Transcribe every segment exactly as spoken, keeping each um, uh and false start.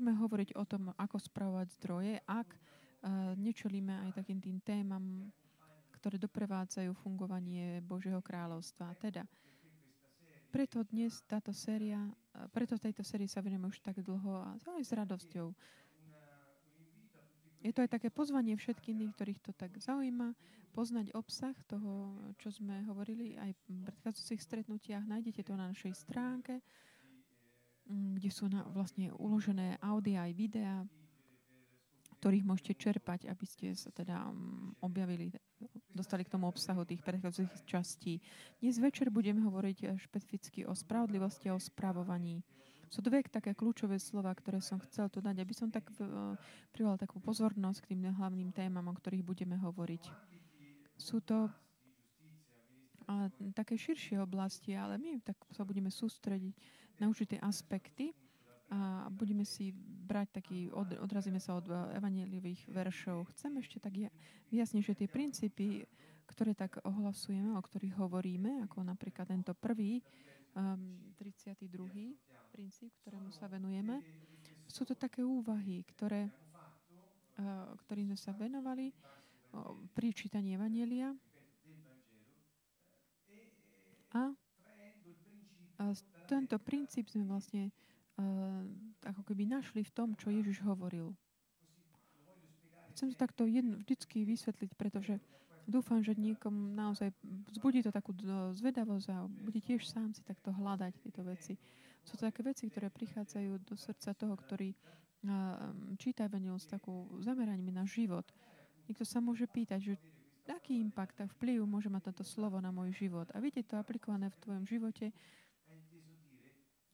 môžeme hovoriť o tom, ako spravovať zdroje, ak uh, nečelíme aj takým tým témam, ktoré doprevádzajú fungovanie Božieho kráľovstva. Teda, preto dnes táto séria, preto tejto sérii sa venujeme už tak dlho a aj s radosťou. Je to aj také pozvanie všetkých, ktorých to tak zaujíma, poznať obsah toho, čo sme hovorili aj v predchádzajúcich stretnutiach. Nájdete to na našej stránke, kde sú na, vlastne uložené audia aj videá, ktorých môžete čerpať, aby ste sa teda objavili, dostali k tomu obsahu tých predchádzajúcich častí. Dnes večer budeme hovoriť špecificky o spravodlivosti a o spravovaní. Sú dve také kľúčové slova, ktoré som chcel tu dať, aby som tak privolal takú pozornosť k tým hlavným témam, o ktorých budeme hovoriť. Sú to a, také širšie oblasti, ale my tak sa budeme sústrediť na určité aspekty a budeme si brať taký, od, odrazíme sa od evanjeliových veršov. Chcem ešte tak ja, vyjasniť, že tie princípy, ktoré tak ohlasujeme, o ktorých hovoríme, ako napríklad tento prvý, tridsiaty druhý princíp, ktorému sa venujeme. Sú to také úvahy, ktoré, ktorým sme sa venovali pri čítaní Evanjelia. A tento princíp sme vlastne ako keby našli v tom, čo Ježiš hovoril. Chcem to takto jedno, vždycky vysvetliť, pretože dúfam, že niekom naozaj vzbudí to takú zvedavosť a bude tiež sám si takto hľadať tieto veci. Sú to také veci, ktoré prichádzajú do srdca toho, ktorý číta Evangelium s takú zameraním na život. Niekto sa môže pýtať, že aký impact a vplyv môže mať toto slovo na môj život. A vidieť to aplikované v tvojom živote.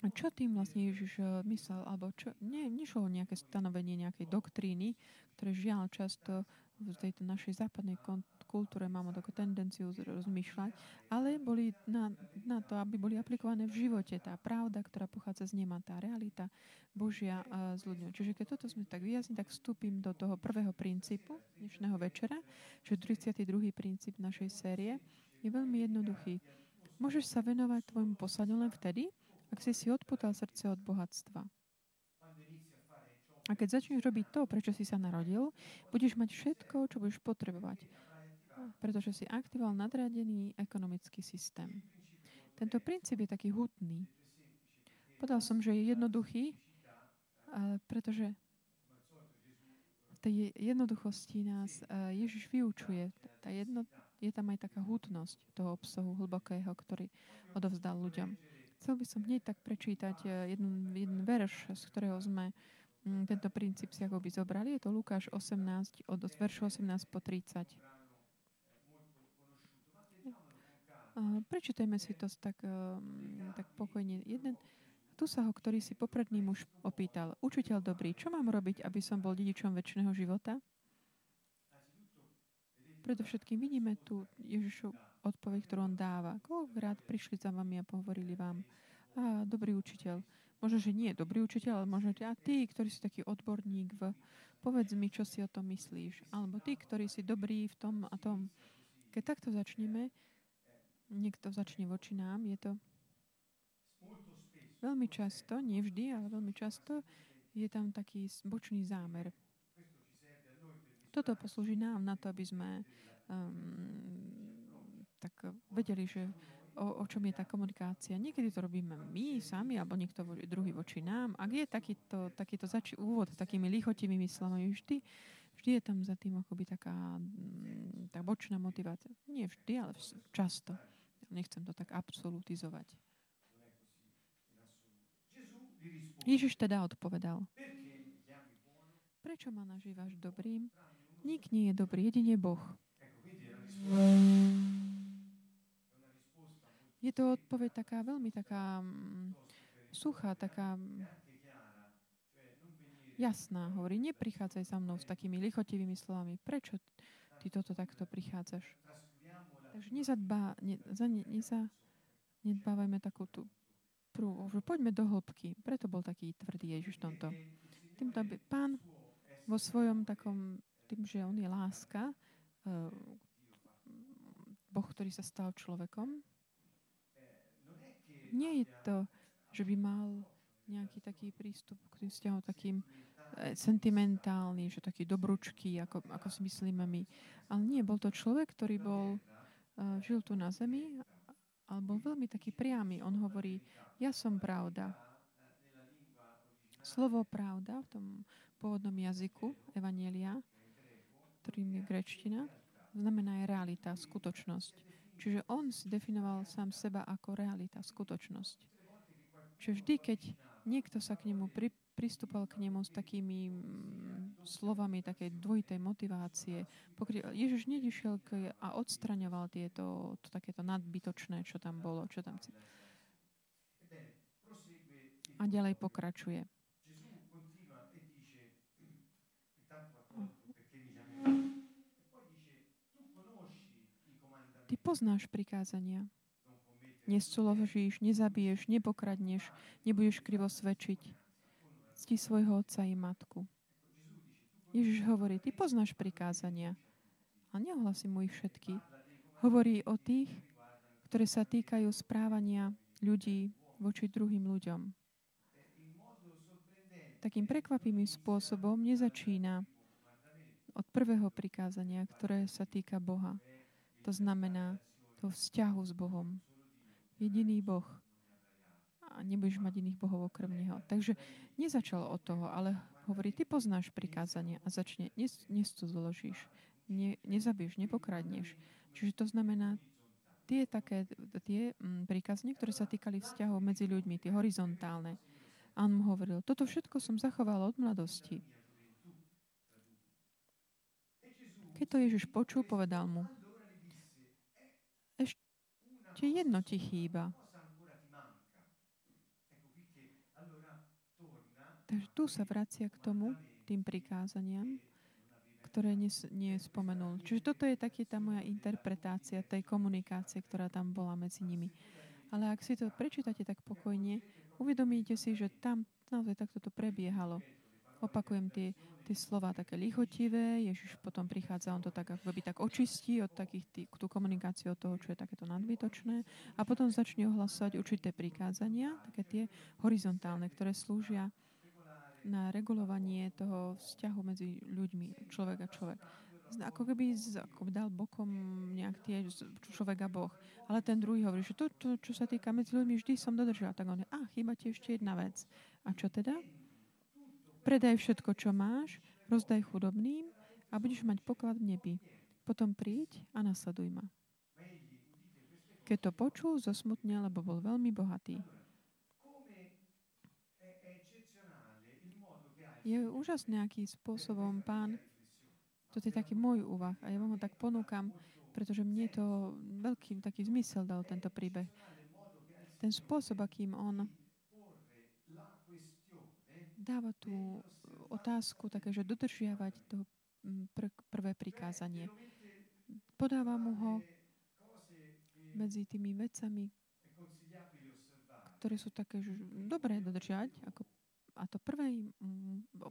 A čo tým vlastne Ježiš myslel? Alebo čo? Nie, nešlo o nejaké stanovenie nejakej doktríny, ktoré žiaľ často v tejto našej západnej kultúre máme takú tendenciu rozmýšľať, ale boli na, na to, aby boli aplikované v živote tá pravda, ktorá pochádza z neba, tá realita Božia z ľuďmi. Čiže keď toto sme tak vyjasnili, tak vstúpim do toho prvého princípu dnešného večera, že tridsiaty druhý princíp našej série je veľmi jednoduchý. Môžeš sa venovať tvojmu poslaniu len vtedy, ak si si odputal srdce od bohatstva. A keď začneš robiť to, prečo si sa narodil, budeš mať všetko, čo budeš potrebovať, pretože si aktivoval nadradený ekonomický systém. Tento princíp je taký hutný. Podal som, že je jednoduchý, pretože v tej jednoduchosti nás Ježiš vyučuje. Tá jedno, je tam aj taká hutnosť toho obsahu hlbokého, ktorý odovzdal ľuďom. Chcel by som hneď tak prečítať jeden, jeden verš, z ktorého sme tento princíp si ako by zobrali. Je to Lukáš osemnásť, od veršu osemnásť po tridsať. Prečítajme si to tak, tak pokojne. Jeden, tu sa ho, ktorý si popredný muž opýtal. Učiteľ dobrý, čo mám robiť, aby som bol dedičom večného života? Predovšetkým vidíme tu Ježišu odpoveď, ktorú on dáva. Koľkokrát prišli za vami a pohovorili vám. A dobrý učiteľ. Možno, že nie je dobrý učiteľ, ale možno, že a ty, ktorý si taký odborník v povedz mi, čo si o tom myslíš. Alebo ty, ktorý si dobrý v tom a tom. Keď takto začneme, niekto začne voči nám, je to veľmi často, nie vždy, ale veľmi často je tam taký bočný zámer. Toto poslúži nám na to, aby sme um, tak vedeli, že o, o čom je tá komunikácia. Niekedy to robíme my sami, alebo niekto vo, druhý voči nám. Ak je takýto, takýto zači- úvod s takými lichotivými slovami, vždy, vždy je tam za tým akoby taká tá bočná motivácia. Nie vždy, ale často. Nechcem to tak absolutizovať. Ježiš teda odpovedal. Prečo ma nažívaš dobrým? Nik nie je dobrý, jedine Boh. Je to odpoveď taká veľmi taká suchá, taká jasná. Hovorí, neprichádzaj za mnou s takými lichotivými slovami. Prečo ty toto takto prichádzaš? Takže nezadbá, ne, neza, nedbávajme takú tú prú. Poďme do hĺbky. Preto bol taký tvrdý Ježiš tomto. Týmto by, pán vo svojom takom, tým, že on je láska, Boh, ktorý sa stal človekom, nie je to, že by mal nejaký taký prístup k tým vzťahom takým sentimentálny, že taký dobručký, ako, ako si myslíme my. Ale nie, bol to človek, ktorý bol, žil tu na zemi, ale bol veľmi taký priamy. On hovorí, ja som pravda. Slovo pravda v tom pôvodnom jazyku Evanjelia, ktorým je gréčtina, znamená je realita, skutočnosť. Čiže on si definoval sám seba ako realita, skutočnosť. Čiže vždy, keď niekto sa k nemu pri, pristúpal k nemu s takými slovami takej dvojitej motivácie. Ježiš nedišiel k, a odstraňoval tieto, to takéto nadbytočné, čo tam bolo, čo tam cítil. A ďalej pokračuje. Ty poznáš prikázania. Nesculožíš, nezabiješ, nepokradneš, nebudeš krivo svedčiť. Cti svojho otca i matku. Ježiš hovorí, ty poznáš prikázania, ale neohlasí mu ich všetky. Hovorí o tých, ktoré sa týkajú správania ľudí voči druhým ľuďom. Takým prekvapivým spôsobom nezačína od prvého prikázania, ktoré sa týka Boha. To znamená to vzťahu s Bohom. Jediný Boh. A nebudeš mať iných bohov okrem neho. Takže nezačal od toho, ale hovorí, ty poznáš prikázania a začne, nescudzoložíš, ne, nezabiješ, nepokradneš. Čiže to znamená tie také, tie prikázania, ktoré sa týkali vzťahov medzi ľuďmi, tie horizontálne. A on mu hovoril, toto všetko som zachoval od mladosti. Keď to Ježiš počul, povedal mu, ešte jedno ti chýba. Takže tu sa vracia k tomu, tým prikázaniam, ktoré nespomenul. Čiže toto je taký tá moja interpretácia tej komunikácie, ktorá tam bola medzi nimi. Ale ak si to prečítate tak pokojne, uvedomíte si, že tam naozaj takto to prebiehalo. Opakujem tie, tie slova také lichotivé, Ježiš potom prichádza, on to tak akoby tak očistí od takých tý, tú komunikáciu od toho, čo je takéto nadbytočné a potom začne ohlasovať určité prikázania, také tie horizontálne, ktoré slúžia na regulovanie toho vzťahu medzi ľuďmi, človek a človek. Ako keby, ako by dal bokom nejak tie človek a Boh. Ale ten druhý hovorí, že to, to, čo sa týka medzi ľuďmi, vždy som dodržal. Tak on je, a chýba ti ešte jedna vec. A čo teda? Predaj všetko, čo máš, rozdaj chudobným a budeš mať poklad v nebi. Potom príď a nasleduj ma. Keď to počul, zosmutnil, lebo bol veľmi bohatý. Je úžasný, akým spôsobom Pán, toto je taký môj úvah a ja vám ho tak ponúkam, pretože mne to veľký taký zmysel dal tento príbeh. Ten spôsob, akým on dáva tú otázku, také, že dodržiavať to pr- prvé prikázanie. Podáva mu ho medzi tými vecami, ktoré sú také, že dobré dodržiať, ako a to prvé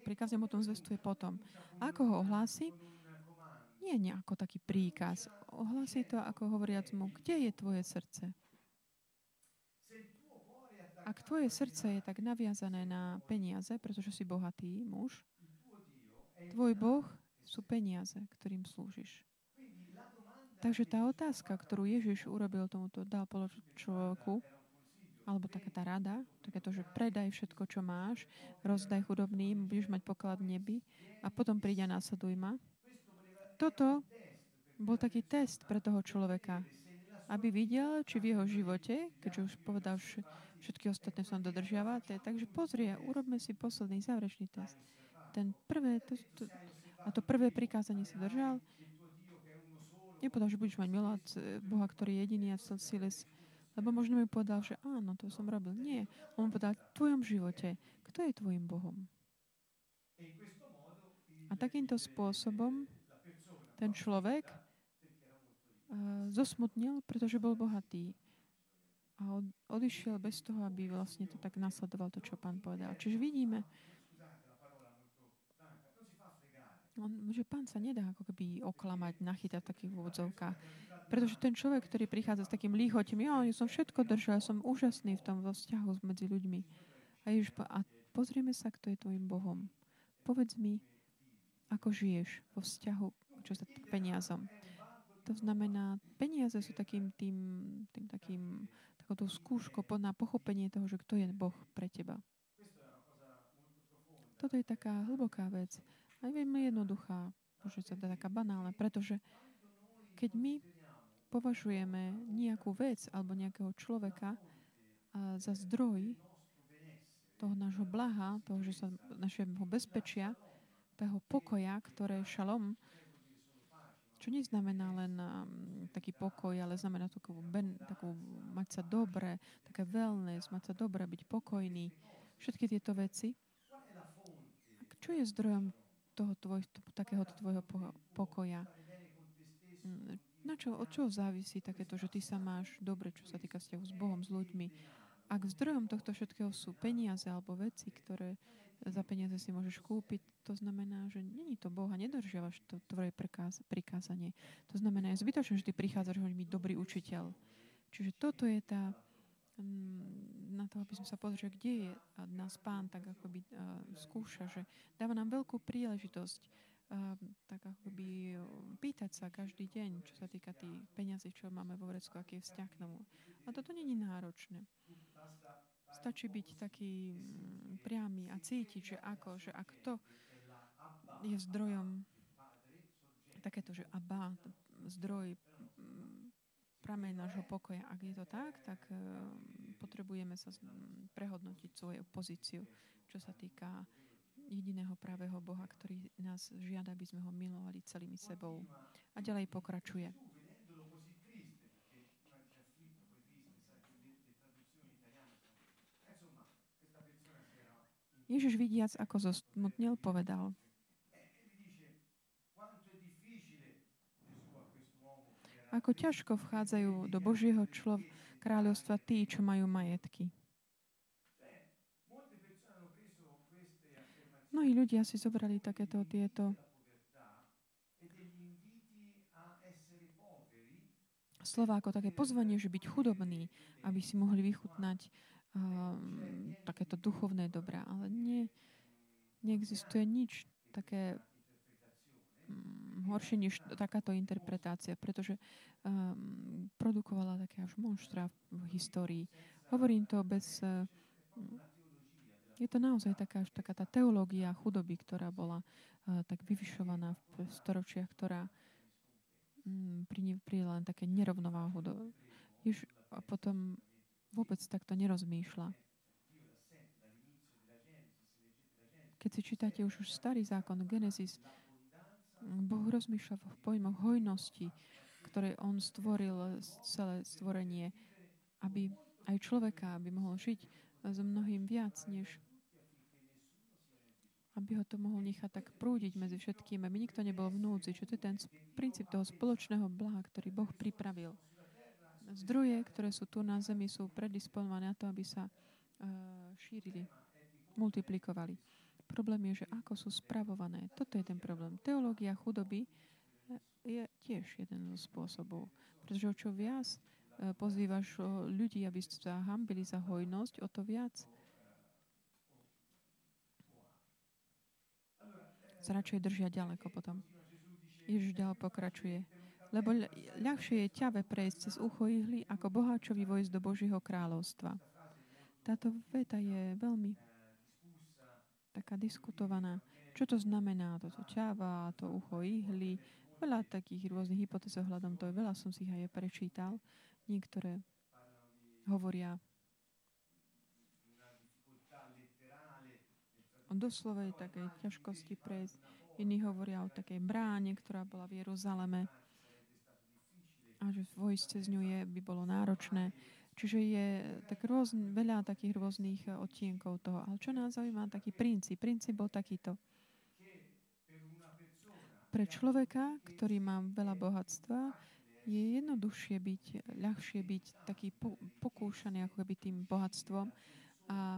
prikázanie mu tom zvestuje potom. A ako ho ohlási? Nie nejako taký príkaz. Ohlási to, ako hovoriac mu, kde je tvoje srdce? Ak tvoje srdce je tak naviazané na peniaze, pretože si bohatý muž, tvoj Boh sú peniaze, ktorým slúžiš. Takže tá otázka, ktorú Ježiš urobil tomuto, dal človeku, alebo taká tá rada, takéto, že predaj všetko, čo máš, rozdaj chudobným, budeš mať poklad v nebi a potom príď a následuj ma. Toto bol taký test pre toho človeka, aby videl, či v jeho živote, keďže už povedal, že všetky ostatné som dodržiavate, takže pozrie, urobme si posledný záverečný test. Ten prvé, to, to, a to prvé prikázanie si držal, nepovedal, že budeš mať milovať Boha, ktorý je jediný a v sile. Lebo možno mi povedal, že áno, to som robil. Nie. On povedal, v tvojom živote, kto je tvojim Bohom? A takýmto spôsobom ten človek uh, zosmutnil, pretože bol bohatý. A od, odišiel bez toho, aby vlastne to tak nasledoval to, čo Pán povedal. Čiže vidíme, on, že Pán sa nedá ako keby oklamať, nachytať v takých úvodzovkách. Pretože ten človek, ktorý prichádza s takým líchotím, ja som všetko držal, som úžasný v tom vzťahu medzi ľuďmi. A A Ježiš po- a pozrieme sa, kto je tvojim Bohom. Povedz mi, ako žiješ vo vzťahu, čo sa k peniazom. To znamená, peniaze sú takým tým, tým takým, takouto skúškou na pochopenie toho, že kto je Boh pre teba. Toto je taká hlboká vec. A veľmi jednoduchá, môže sa dať taká banálna, pretože keď my považujeme nejakú vec alebo nejakého človeka za zdroj toho nášho blaha, toho, že sa našeho bezpečia, toho pokoja, ktoré je šalom, čo neznamená len taký pokoj, ale znamená takú, ben, takú mať sa dobre, také wellness, mať sa dobre, byť pokojný, všetky tieto veci. Čo je zdrojom toho tvoj, takéhoto tvojho pokoja? Na čo, od čoho závisí takéto, že ty sa máš dobre, čo sa týka vzťahu s Bohom, s ľuďmi? Ak zdrojom tohto všetkého sú peniaze alebo veci, ktoré za peniaze si môžeš kúpiť, to znamená, že není to Boha, nedržiavaš to tvoje prikázanie. To znamená, je zbytočné, že ty prichádzaš hoď mi dobrý učiteľ. Čiže toto je tá, na to, aby sme sa pozreli, kde je nás Pán, tak akoby uh, skúša, že dáva nám veľkú príležitosť Uh, tak akoby pýtať sa každý deň, čo sa týka tých peňazí, čo máme vo vrecku, aký je vzťah k tomu. A toto není náročné. Stačí byť taký priamy a cítiť, že ako, že ak to je zdrojom takéto, že abá, zdroj prameň nášho pokoja. Ak je to tak, tak uh, potrebujeme sa prehodnotiť svoju pozíciu, čo sa týka jediného pravého Boha, ktorý nás žiada, aby sme ho milovali celými sebou. A ďalej pokračuje. Ježiš vidiac, ako zosmutnil, povedal. Ako ťažko vchádzajú do Božieho člo- kráľovstva tí, čo majú majetky. Mnohí ľudia si zobrali takéto tieto slová ako také pozvanie, že byť chudobný, aby si mohli vychutnať um, takéto duchovné dobrá. Ale nie, neexistuje nič také um, horšie než takáto interpretácia, pretože um, produkovala také až monštra v histórii. Hovorím to bez... Um, Je to naozaj taká, taká tá teológia chudoby, ktorá bola uh, tak vyvyšovaná v storočiach, ktorá um, prijela len také nerovnováhu. Do, jež, a potom vôbec takto nerozmýšľa. Keď si čítate už, už starý zákon Genesis, Boh rozmýšľa v pojmoch hojnosti, ktoré on stvoril celé stvorenie, aby aj človeka, aby mohol žiť s mnohým viac, než aby ho to mohol nechať tak prúdiť medzi všetkým, aby nikto nebol v núdzi. Čiže to je ten princíp toho spoločného blaha, ktorý Boh pripravil. Zdroje, ktoré sú tu na zemi, sú predisponované na to, aby sa uh, šírili, multiplikovali. Problém je, že ako sú spravované. Toto je ten problém. Teológia chudoby je tiež jeden zo spôsobov. Pretože o čo viac pozývaš ľudí, aby sa hambili za hojnosť, o to viac sa radšej držia ďaleko potom. Ježiš ďalej pokračuje. Lebo ľahšie je ťave prejsť cez ucho ihly, ako boháčovi vojsť do Božieho kráľovstva. Táto veta je veľmi taká diskutovaná. Čo to znamená? Toto ťava, to ucho ihly. Veľa takých rôznych hypotéz ohľadom toho. Veľa som si ich aj prečítal. Niektoré hovoria o doslovej takej ťažkosti prejsť. Iní hovoria o takej bráne, ktorá bola v Jeruzaleme. A že vojsť cez ňu je, by bolo náročné. Čiže je tak rôzne, veľa takých rôznych odtienkov toho. Ale čo nás zaujíma, taký princíp. Princíp bol takýto. Pre človeka, ktorý má veľa bohatstva, je jednoduchšie byť, ľahšie byť taký pokúšaný ako keby tým bohatstvom a,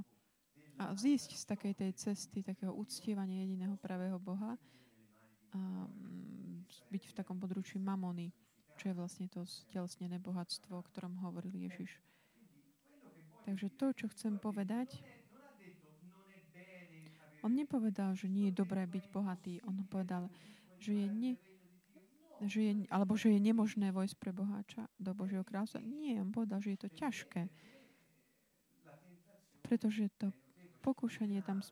a zísť z takej tej cesty, takého uctievania jediného pravého Boha a byť v takom područí mamony, čo je vlastne to stelesnené bohatstvo, o ktorom hovoril Ježiš. Takže to, čo chcem povedať, On nepovedal, že nie je dobré byť bohatý. On povedal, že je, ne, že je alebo že je nemožné vojsť pre boháča do Božieho kráľovstva. Nie, on povedal, že je to ťažké. Pretože to pokúšanie tam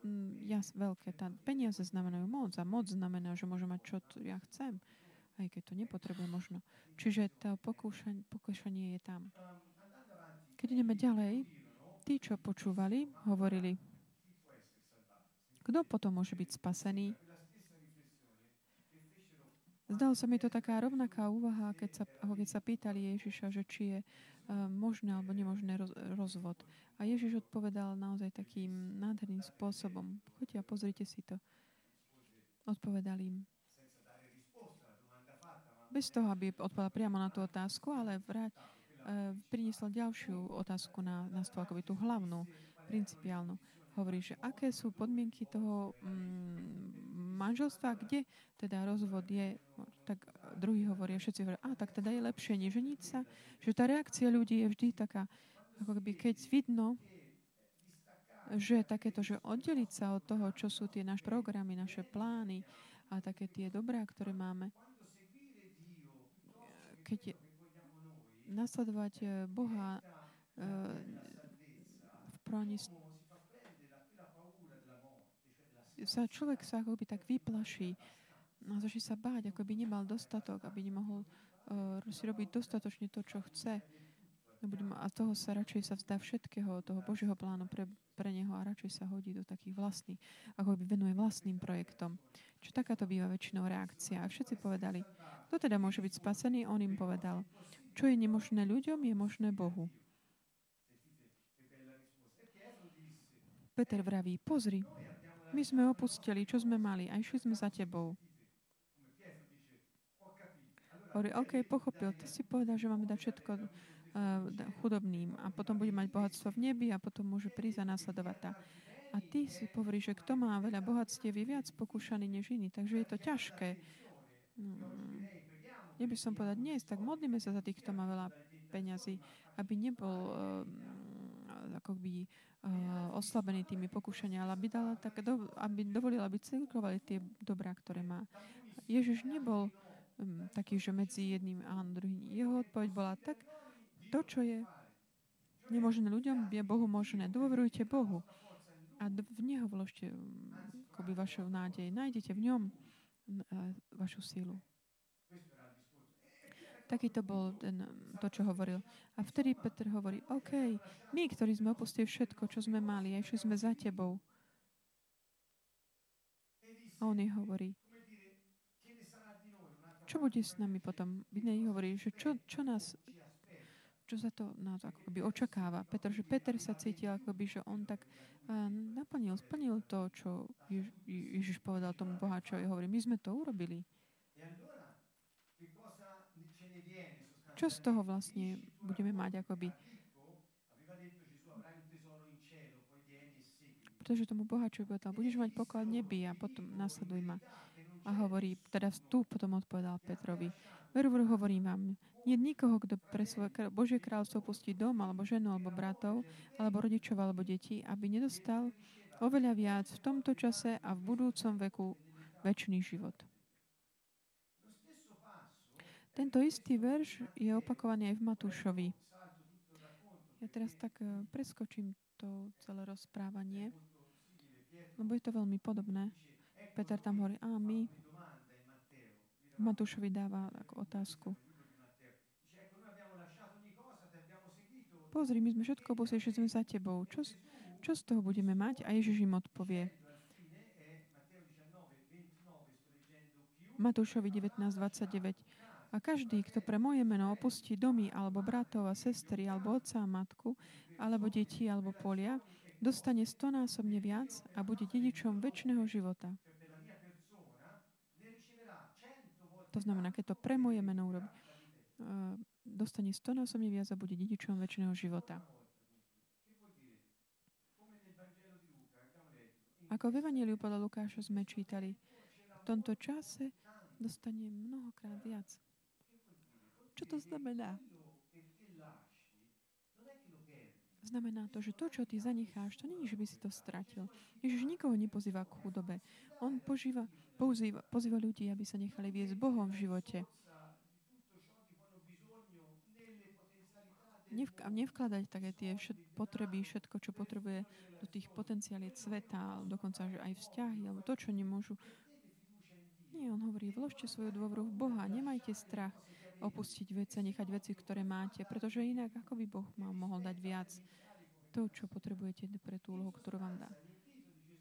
jas veľké. Tá peniaze znamenajú moc a moc znamená, že môžem mať, čo ja chcem. Aj keď to nepotrebujem možno. Čiže to pokúšanie, pokúšanie je tam. Keď ideme ďalej, tí, čo počúvali, hovorili, kto potom môže byť spasený? Zdalo sa mi to taká rovnaká úvaha, keď sa, keď sa pýtali Ježiša, že či je uh, možné alebo nemožné roz, rozvod. A Ježiš odpovedal naozaj takým nádherným spôsobom. Choďte a pozrite si to. Odpovedal im. Bez toho, aby odpovedal priamo na tú otázku, ale vrať, uh, priniesol ďalšiu otázku na, na stôl, akoby tú hlavnú, principiálnu. Hovorí, že aké sú podmienky toho mm, manželstva, kde teda rozvod je, tak druhý hovoria, všetci hovoria, a tak teda je lepšie neženiť sa, že tá reakcia ľudí je vždy taká, ako keby keď vidno, že takéto, že oddeliť sa od toho, čo sú tie naše programy, naše plány a také tie dobrá, ktoré máme. Keď je, nasledovať Boha v proni sa človek sa akoby tak vyplaší a začne sa báť, ako by nemal dostatok, aby nemohol uh, si robiť dostatočne to, čo chce. A toho sa radšej sa vzdá všetkého, toho Božieho plánu pre, pre neho a radšej sa hodí do takých vlastných, ako by venuje vlastným projektom. Čo takáto býva väčšinou reakcia. A všetci povedali, kto teda môže byť spasený? On im povedal, čo je nemožné ľuďom, je možné Bohu. Peter vraví, pozri, my sme opustili, čo sme mali a išli sme za tebou. Hovorí, OK, pochopil, ty si povedal, že máme dať všetko uh, chudobným a potom bude mať bohatstvo v nebi a potom môže prísť a nasledovať tá. A ty si poveríš, že kto má veľa bohatstiev je viac pokúšaný než iný, takže je to ťažké. Hmm. Ja by som povedal dnes, tak modlíme sa za tých, kto má veľa peňazí, aby nebol uh, ako by oslabený tými pokúšania, ale aby, dala tak, aby dovolila, aby cirklovali tie dobrá, ktoré má. Ježiš nebol um, taký, že medzi jedným a druhým. Jeho odpoveď bola tak, to, čo je nemožné ľuďom, je Bohu možné. Dôverujte Bohu a v Neho vložte um, akoby vašu nádej. Nájdete v ňom uh, vašu sílu. Taký to bol ten, to, čo hovoril. A vtedy Peter hovorí, OK, my, ktorí sme opustili všetko, čo sme mali, a išli sme za tebou. A on jej hovorí, čo bude s nami potom? Inej hovorí, že čo, čo nás, čo za to nás akoby očakáva. Peter, že Peter sa cítil, akoby, že on tak uh, naplnil, splnil to, čo Jež, Ježiš povedal tomu boháčovi. Hovorí, my sme to urobili. Čo z toho vlastne budeme mať akoby? Pretože tomu boháčovi povedal, budeš mať poklad nebi a potom nasleduj ma. A hovorí, teda vstup potom odpovedal Petrovi. Veru, veru, hovorím vám, nie je nikoho, kto pre svoje Božie kráľovstvo pustí dom, alebo ženu, alebo bratov, alebo rodičov, alebo deti, aby nedostal oveľa viac v tomto čase a v budúcom veku večný život. Tento istý verš je opakovaný aj v Matúšovi. Ja teraz tak preskočím to celé rozprávanie, lebo je to veľmi podobné. Peter tam hovorí, a my Matúšovi dáva ako otázku. Pozri, my sme všetko opustili, že sme za tebou. Čo, čo z toho budeme mať? A Ježiš im odpovie. Matúšovi devätnásť dvadsaťdeväť. A každý, kto pre moje meno opustí domy, alebo bratov a sestry, alebo otca a matku, alebo deti, alebo polia, dostane stonásobne viac a bude dedičom večného života. To znamená, keď to pre moje meno urobí, dostane stonásobne viac a bude dedičom večného života. Ako v Evanjeliu podľa Lukáša sme čítali, v tomto čase dostane mnohokrát viac. Čo to znamená? Znamená to, že to, čo ty zanecháš, to nie je, že by si to stratil. Ježiš nikoho nepozýva k chudobe. On požíva, pozýva, pozýva ľudí, aby sa nechali viesť Bohom v živote. Nevk- nevkladať také tie všet- potreby, všetko, čo potrebuje do tých potenciálov sveta, dokonca že aj vzťahy, alebo to, čo nemôžu. Nie, on hovorí, vložte svoju dôveru v Boha, nemajte strach opustiť veci, nechať veci, ktoré máte, pretože inak, ako by Boh vám mohol dať viac to, čo potrebujete pre tú úlohu, ktorú vám dá.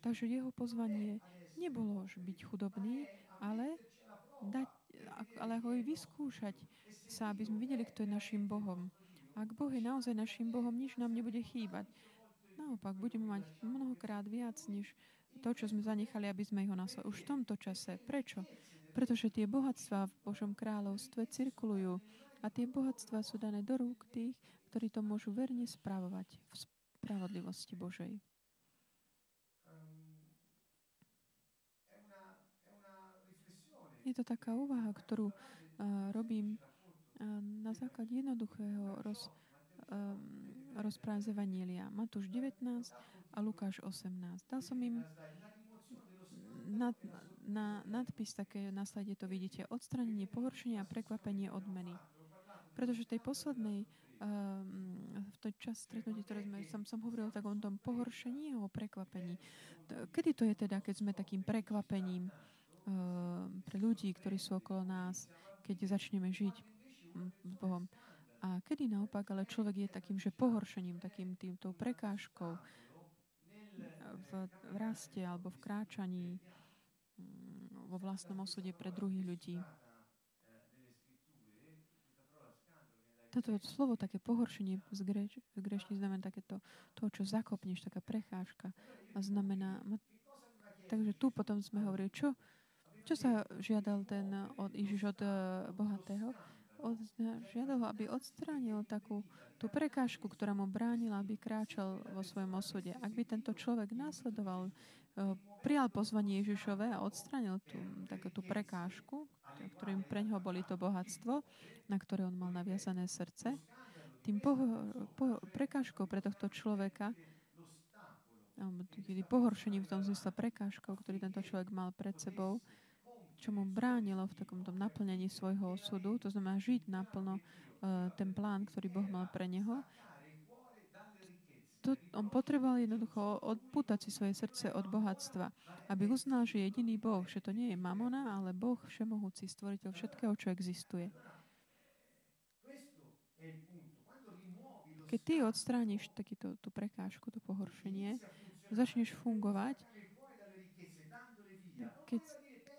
Takže jeho pozvanie nebolo už byť chudobný, ale, dať, ale ho i vyskúšať sa, aby sme videli, kto je našim Bohom. Ak Boh je naozaj našim Bohom, nič nám nebude chýbať. Naopak, budeme mať mnohokrát viac, než to, čo sme zanechali, aby sme ho nasledovali. Už v tomto čase. Prečo? Pretože tie bohatstva v Božom kráľovstve cirkulujú a tie bohatstva sú dané do rúk tých, ktorí to môžu verne spravovať v spravodlivosti Božej. Je to taká úvaha, ktorú uh, robím uh, na základe jednoduchého roz, um, rozpráv z Evanília. Matúš devätnásť a Lukáš osemnásť. Dal som im nad, na nadpis také, na slajde to vidíte, odstránenie pohoršenia a prekvapenie odmeny. Pretože v tej poslednej, um, v tej čas stretnutí, ktoré sme, som, som hovoril tak o tom pohoršení a o prekvapení. Kedy to je teda, keď sme takým prekvapením um, pre ľudí, ktorí sú okolo nás, keď začneme žiť um, s Bohom? A kedy naopak, ale človek je takým, že pohoršením, takým týmto prekážkou v, v raste alebo v kráčaní vo vlastnom osude pre druhých ľudí. Toto slovo, také pohoršenie z gréčtiny znamená takéto, to, čo zakopneš, taká prekážka. A znamená, takže tu potom sme hovorili, čo, čo sa žiadal ten od Ježiš od bohatého? Žiadal ho, aby odstránil takú tú prekážku, ktorá mu bránila, aby kráčal vo svojom osude. Ak by tento človek následoval, prijal pozvanie Ježišové a odstránil tú, takú tú prekážku, ktorým pre ňoho boli to bohatstvo, na ktoré on mal naviazané srdce, tým poho- po- prekážkou pre tohto človeka, pohoršením v tom zmysle prekážkou, ktorý tento človek mal pred sebou, čo mu bránilo v takomto naplnení svojho osudu, to znamená žiť naplno ten plán, ktorý Boh mal pre neho. To, on potreboval jednoducho odpútať si svoje srdce od bohatstva, aby uznal, že jediný Boh, že to nie je mamona, ale Boh všemohúci, stvoriteľ všetkého, čo existuje. Keď ty odstrániš takýto, tú prekážku, to pohoršenie, začneš fungovať, keď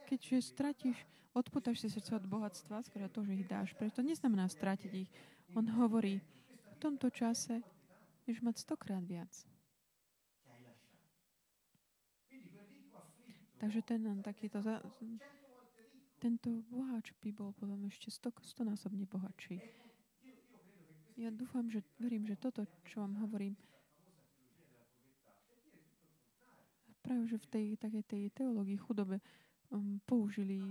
keďže stratíš, odpútaš si srdce od bohatstva, skôr to, že ich dáš. Preto to neznamená stratiť ich. On hovorí, v tomto čase budeš mať stokrát viac. Takže ten takýto za, tento boháč by bol potom ešte stonásobne bohatší. Ja dúfam, že verím, že toto, čo vám hovorím, práve že v tej takej tej teológii chudobe použili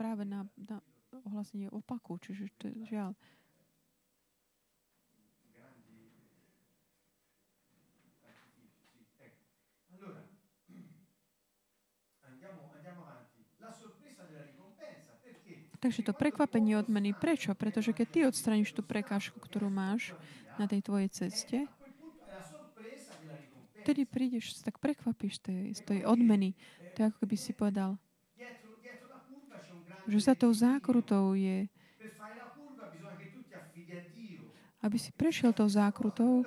práve na, na ohlasenie opaku, čiže to je žiaľ. Takže to prekvapenie odmeny. Prečo? Pretože keď ty odstraníš tú prekážku, ktorú máš na tej tvojej ceste, vtedy prídeš, tak prekvapíš tej, z tej odmeny. To je, ako keby si povedal, že za tou zákrutou je, aby si prešiel tou zákrutou,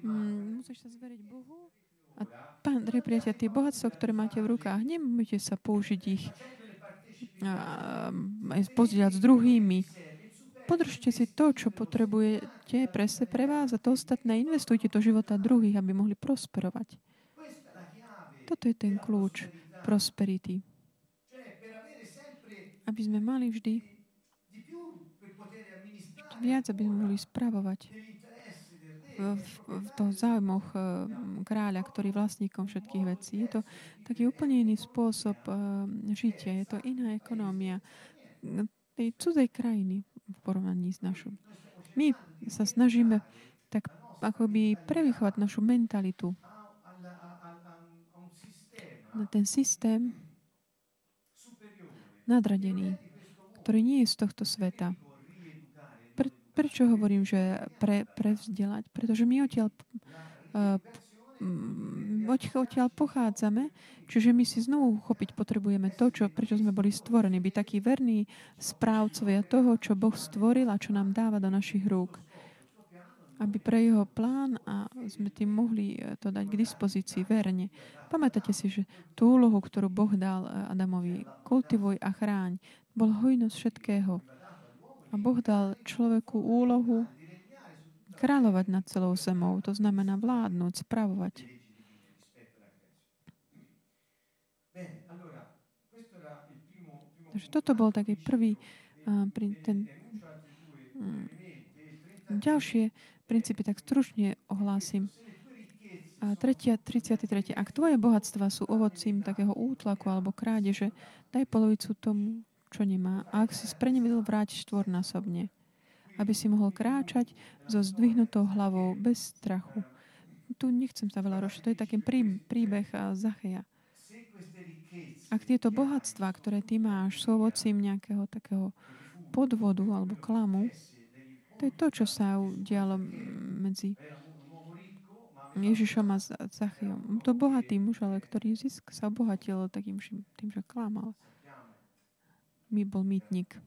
m- musíš sa zveriť Bohu. A pán, priateľ, tie bohatstvo, ktoré máte v rukách, nemôžete sa použiť ich a, aj pozdieľať s druhými. Podržte si to, čo potrebujete presne pre vás a to ostatné investujte do života druhých, aby mohli prosperovať. Toto je ten kľúč prosperity. Aby sme mali vždy viac, aby sme mohli spravovať v, v toho záujmoch kráľa, ktorý je vlastníkom všetkých vecí. Je to taký úplne iný spôsob žitia. Je to iná ekonómia tej cudzej krajiny v porovnaní s našou. My sa snažíme tak akoby prevychovať našu mentalitu. Na ten systém nadradený, ktorý nie je z tohto sveta. Pre, prečo hovorím, že pre, prevzdelať? Pretože my odtiaľ, odtiaľ pochádzame, čiže my si znovu uchopiť potrebujeme to, čo, prečo sme boli stvorení. Byť takí verní správcovia toho, čo Boh stvoril a čo nám dáva do našich rúk. Aby pre jeho plán a sme tým mohli to dať k dispozícii verne. Pamätáte si, že tú úlohu, ktorú Boh dal Adamovi, kultivuj a chráň, bol hojnosť všetkého. A Boh dal človeku úlohu kráľovať nad celou zemou, to znamená vládnuť, spravovať. Takže toto bol taký prvý ten, ďalšie princípy tak stručne ohlásim. A tretia, tridsiaty tretí Ak tvoje bohatstva sú ovocím takého útlaku alebo krádeže, daj polovicu tomu, čo nemá. A ak si sprenevedel, vráť štvornásobne, aby si mohol kráčať so zdvihnutou hlavou bez strachu. Tu nechcem sa veľa rošiť. To je taký príbeh Zacheja. Ak tieto bohatstva, ktoré ty máš, sú ovocím nejakého takého podvodu alebo klamu, to je to, čo sa udialo medzi Ježišom a Zachejom. To bohatý muž, ale ktorý zisk sa obohatil takým, tým, že klamal. My bol mýtnik.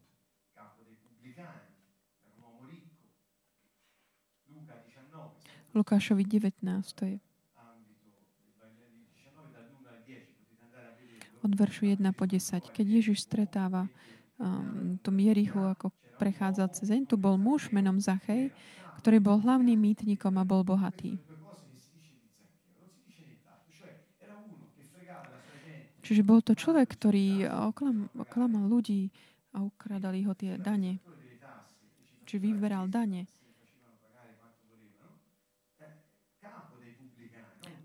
Lukášovi devätnásť to je. Od veršu jeden po desať. Keď Ježiš stretáva um, tom Jerichu ako prechádzal cez deň. Tu bol muž menom Zachej, ktorý bol hlavným mýtnikom a bol bohatý. Čiže bol to človek, ktorý oklam, oklamal ľudí a ukradali ho tie dane. Čiže vyberal dane.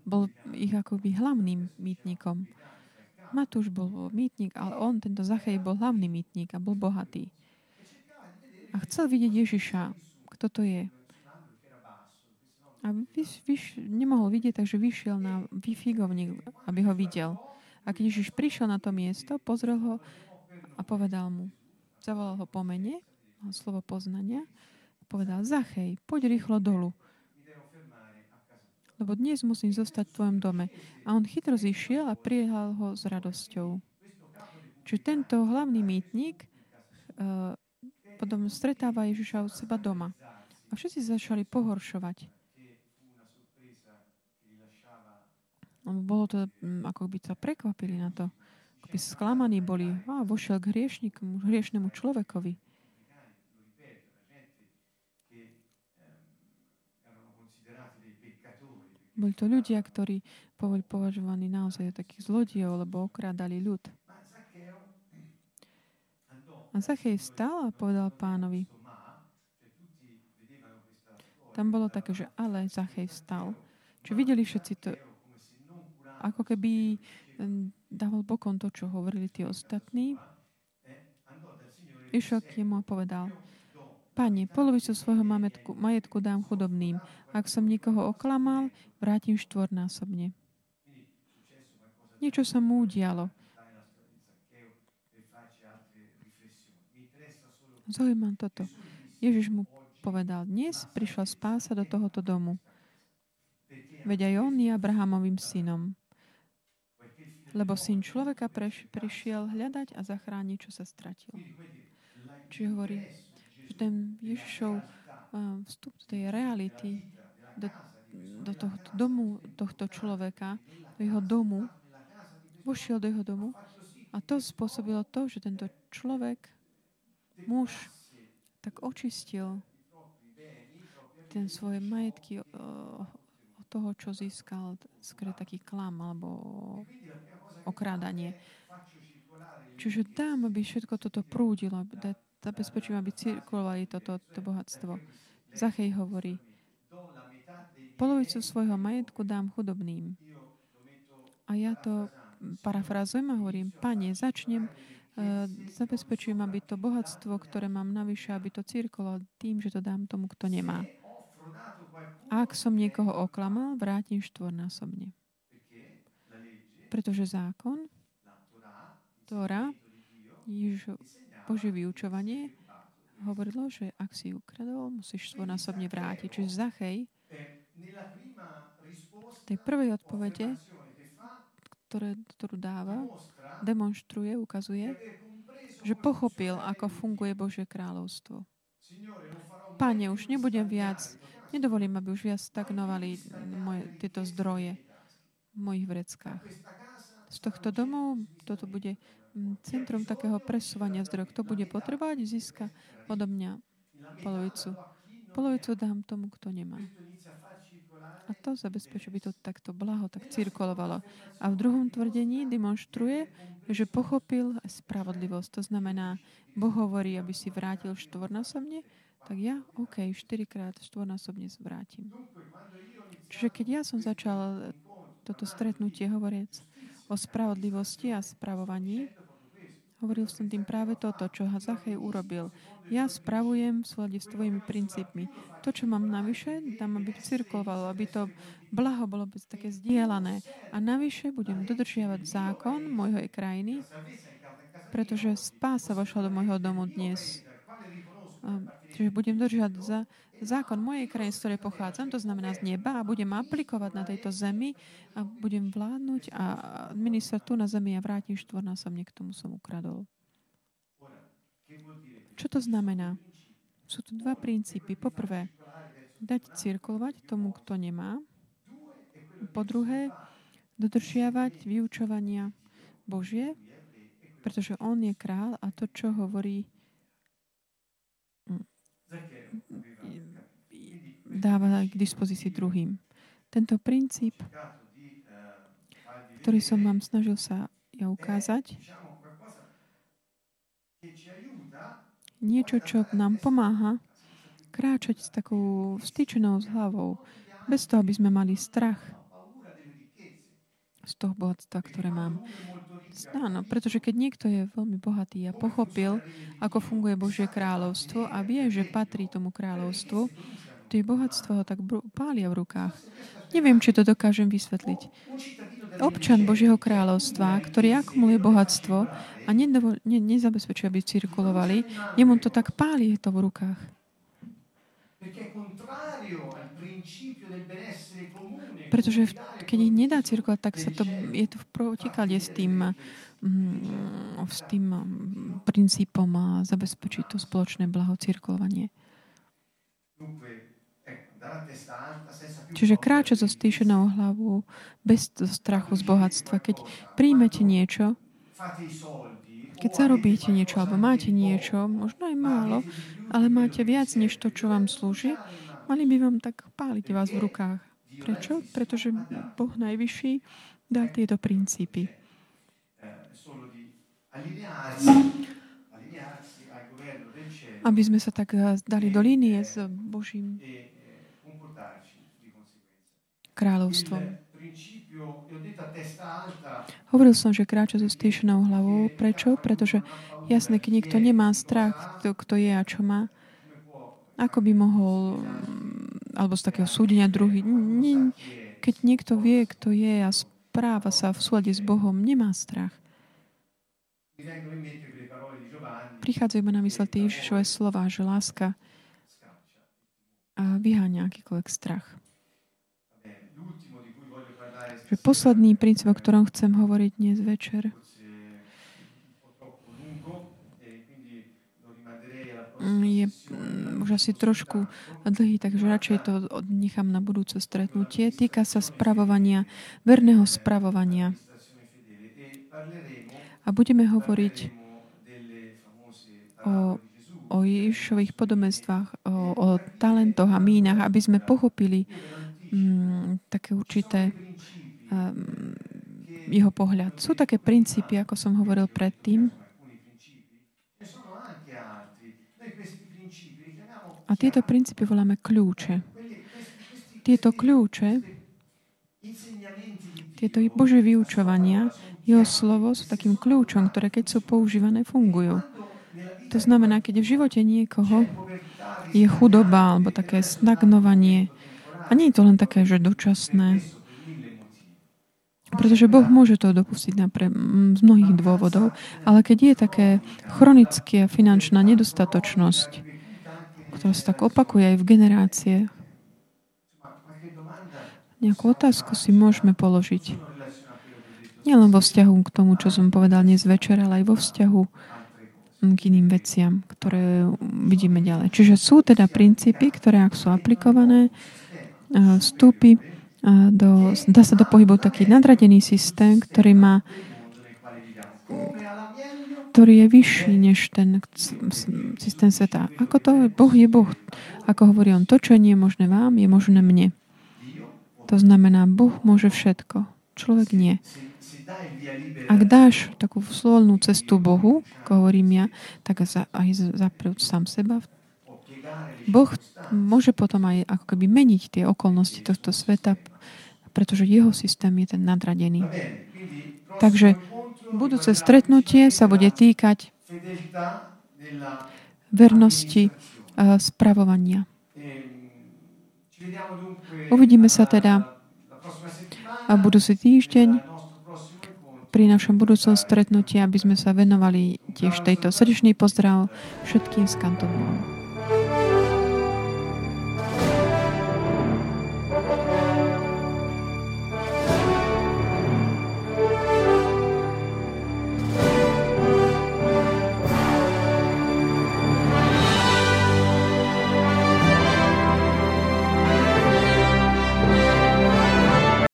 Bol ich akoby hlavným mýtnikom. Matúš bol mýtnik, ale on, tento Zachej, bol hlavný mýtnik a bol bohatý. A chcel vidieť Ježiša, kto to je. A vyš, vyš, nemohol vidieť, takže vyšiel na figovník, aby ho videl. A keď Ježiš prišiel na to miesto, pozrel ho a povedal mu, zavolal ho po mene, slovo poznania, a povedal, Zachej, poď rýchlo dolu, lebo dnes musím zostať v tvojom dome. A on chytro zišiel a prijal ho s radosťou. Čiže tento hlavný mýtnik e, potom stretáva Ježiša od seba doma. A všetci začali pohoršovať. Bolo to, ako by sa prekvapili na to. Ako by sklamaní boli. A vošiel k hriešnikom, hriešnemu človekovi. Boli to ľudia, ktorí boli považovaní naozaj takých zlodejov, lebo okrádali ľud. A Zachej vstal a povedal pánovi. Tam bolo také, že ale Zachej vstal. Čiže videli všetci to, ako keby dával bokom to, čo hovorili tí ostatní. Išiel k nemu a povedal, Pane, polovicu svojho majetku, majetku dám chudobným. Ak som nikoho oklamal, vrátim štvornásobne. Niečo sa mu udialo. Zaujímam toto. Ježiš mu povedal, dnes prišla spása do tohoto domu. Veď aj on je Abrahamovým synom. Lebo syn človeka preš- prišiel hľadať a zachrániť, čo sa stratil. Čiže hovorí, že ten Ježišov vstup do tej reality, do, do tohto domu, tohto človeka, do jeho domu, vošiel do jeho domu a to spôsobilo to, že tento človek muž tak očistil ten svoje majetky od toho, čo získal skôr taký klam alebo okrádanie. Čiže dám, aby všetko toto prúdilo, zabezpečím, aby cirkulovali toto to bohatstvo. Zachej hovorí, polovicu svojho majetku dám chudobným. A ja to parafrazujem a hovorím, Pane, začnem zabezpečujem, aby to bohatstvo, ktoré mám navyše, aby to cirkulovalo tým, že to dám tomu, kto nemá. Ak som niekoho oklamal, vrátim štvornásobne. Pretože zákon, Tóra, Božie vyučovanie, hovorilo, že ak si ukradol, musíš štvornásobne vrátiť. Čiže Zachej v tej prvej odpovede, ktoré, ktorú dáva, demonstruje, ukazuje, že pochopil, ako funguje Božie kráľovstvo. Pane, už nebudem viac, nedovolím, aby už viac stagnovali moje, tieto zdroje v mojich vreckách. Z tohto domov toto bude centrum takého presúvania zdrojov. Kto bude potrebovať, získa odo mňa polovicu. Polovicu dám tomu, kto nemá. A to zabezpečí, aby to takto blaho tak cirkulovalo. A v druhom tvrdení demonstruje, že pochopil spravodlivosť. To znamená, Boh hovorí, aby si vrátil štvornásobne, tak ja, OK, štyrikrát štvornásobne zvrátim. Čiže keď ja som začal toto stretnutie hovoriac o spravodlivosti a spravovaní, hovoril som tým práve toto, čo Zachej urobil. Ja spravujem v súlade s tvojimi princípmi. To, čo mám navyše, dám, aby cirkulovalo, aby to blaho bolo také zdieľané. A navyše budem dodržiavať zákon mojho krajiny, pretože spása vošla do môjho domu dnes. Čiže budem dodržiavať za zákon mojej krajiny, z ktorej pochádzam, to znamená z neba, a budem aplikovať na tejto zemi a budem vládnuť a administrovať tu na zemi a vrátim štvornásobne k tomu som ukradol. Čo to znamená? Sú tu dva princípy. Po prvé, dať cirkulovať tomu, kto nemá. Po druhé, dodržiavať vyučovania Božie, pretože on je král a to, čo hovorí, dáva k dispozícii druhým. Tento princíp, ktorý som vám snažil sa ja ukázať, niečo, čo nám pomáha kráčať s takou vstyčenou s hlavou, bez toho, aby sme mali strach z toho bohatstva, ktoré mám. Áno, pretože keď niekto je veľmi bohatý a pochopil, ako funguje Božie kráľovstvo a vie, že patrí tomu kráľovstvu, tie bohatstvo ho tak pália v rukách. Neviem, či to dokážem vysvetliť. Občan Božieho kráľovstva, ktorý akumuluje bohatstvo a nedovol, ne, nezabezpečuje, aby cirkulovali, jemu to tak páli to v rukách. Pretože v, keď ich nedá cirkulovať, tak sa to, je to v protiklade s tým, mm, s tým princípom a zabezpečiť to spoločné blaho cirkulovanie. Čiže kráča so stíšenou hlavou, bez strachu z bohatstva. Keď príjmete niečo, keď zarobíte niečo, alebo máte niečo, možno aj málo, ale máte viac než to, čo vám slúži, mali by vám tak páliť vás v rukách. Prečo? Pretože Boh Najvyšší dá tieto princípy. Aby sme sa tak dali do línie s Božím kráľovstvom. Hovoril som, že kráča so stíšenou hlavou. Prečo? Pretože jasné, keď niekto nemá strach, kto, kto je a čo má, ako by mohol, alebo z takého súdenia druhý, keď niekto vie, kto je a správa sa v súlade s Bohom, nemá strach. Prichádzajú ma na mysle tie Ježišové slova, že láska a vyháňa akýkoľvek strach. Že posledný princíp, o ktorom chcem hovoriť dnes večer. Je už asi trošku dlhý, takže radšej to nechám na budúce stretnutie. Týka sa spravovania, verného spravovania. A budeme hovoriť o, o Ježišových podobenstvách, o, o talentoch a mínach, aby sme pochopili m, také určité m, jeho pohľad. Sú také princípy, ako som hovoril predtým. A tieto princípy voláme kľúče. Tieto kľúče, tieto Božie vyučovania, jeho slovo sú takým kľúčom, ktoré keď sú používané, fungujú. To znamená, keď v živote niekoho je chudoba alebo také stagnovanie, A nie je to len také, že dočasné. Pretože Boh môže to dopustiť napr- z mnohých dôvodov, ale keď je také chronická finančná nedostatočnosť, ktorá sa tak opakuje aj v generáciách, nejakú otázku si môžeme položiť. Nielen vo vzťahu k tomu, čo som povedal dnes večer, ale aj vo vzťahu k iným veciam, ktoré vidíme ďalej. Čiže sú teda princípy, ktoré, ak sú aplikované, vstúpi do, dá sa do pohybu taký nadradený systém, ktorý má, ktorý je vyšší než ten systém sveta. Ako to? Boh je Boh. Ako hovorí on, to, čo nie je možné vám, je možné mne. To znamená, Boh môže všetko. Človek nie. Ak dáš takú voľnú cestu Bohu, ako hovorím ja, tak za, aj zaprúť sám seba. Boh môže potom aj ako keby meniť tie okolnosti tohto sveta, pretože jeho systém je ten nadradený. Takže budúce stretnutie sa bude týkať vernosti spravovania. Uvidíme sa teda a budúci týždeň pri našom budúcom stretnutí, aby sme sa venovali tiež tejto. Srdečný pozdrav všetkým z Kantonu.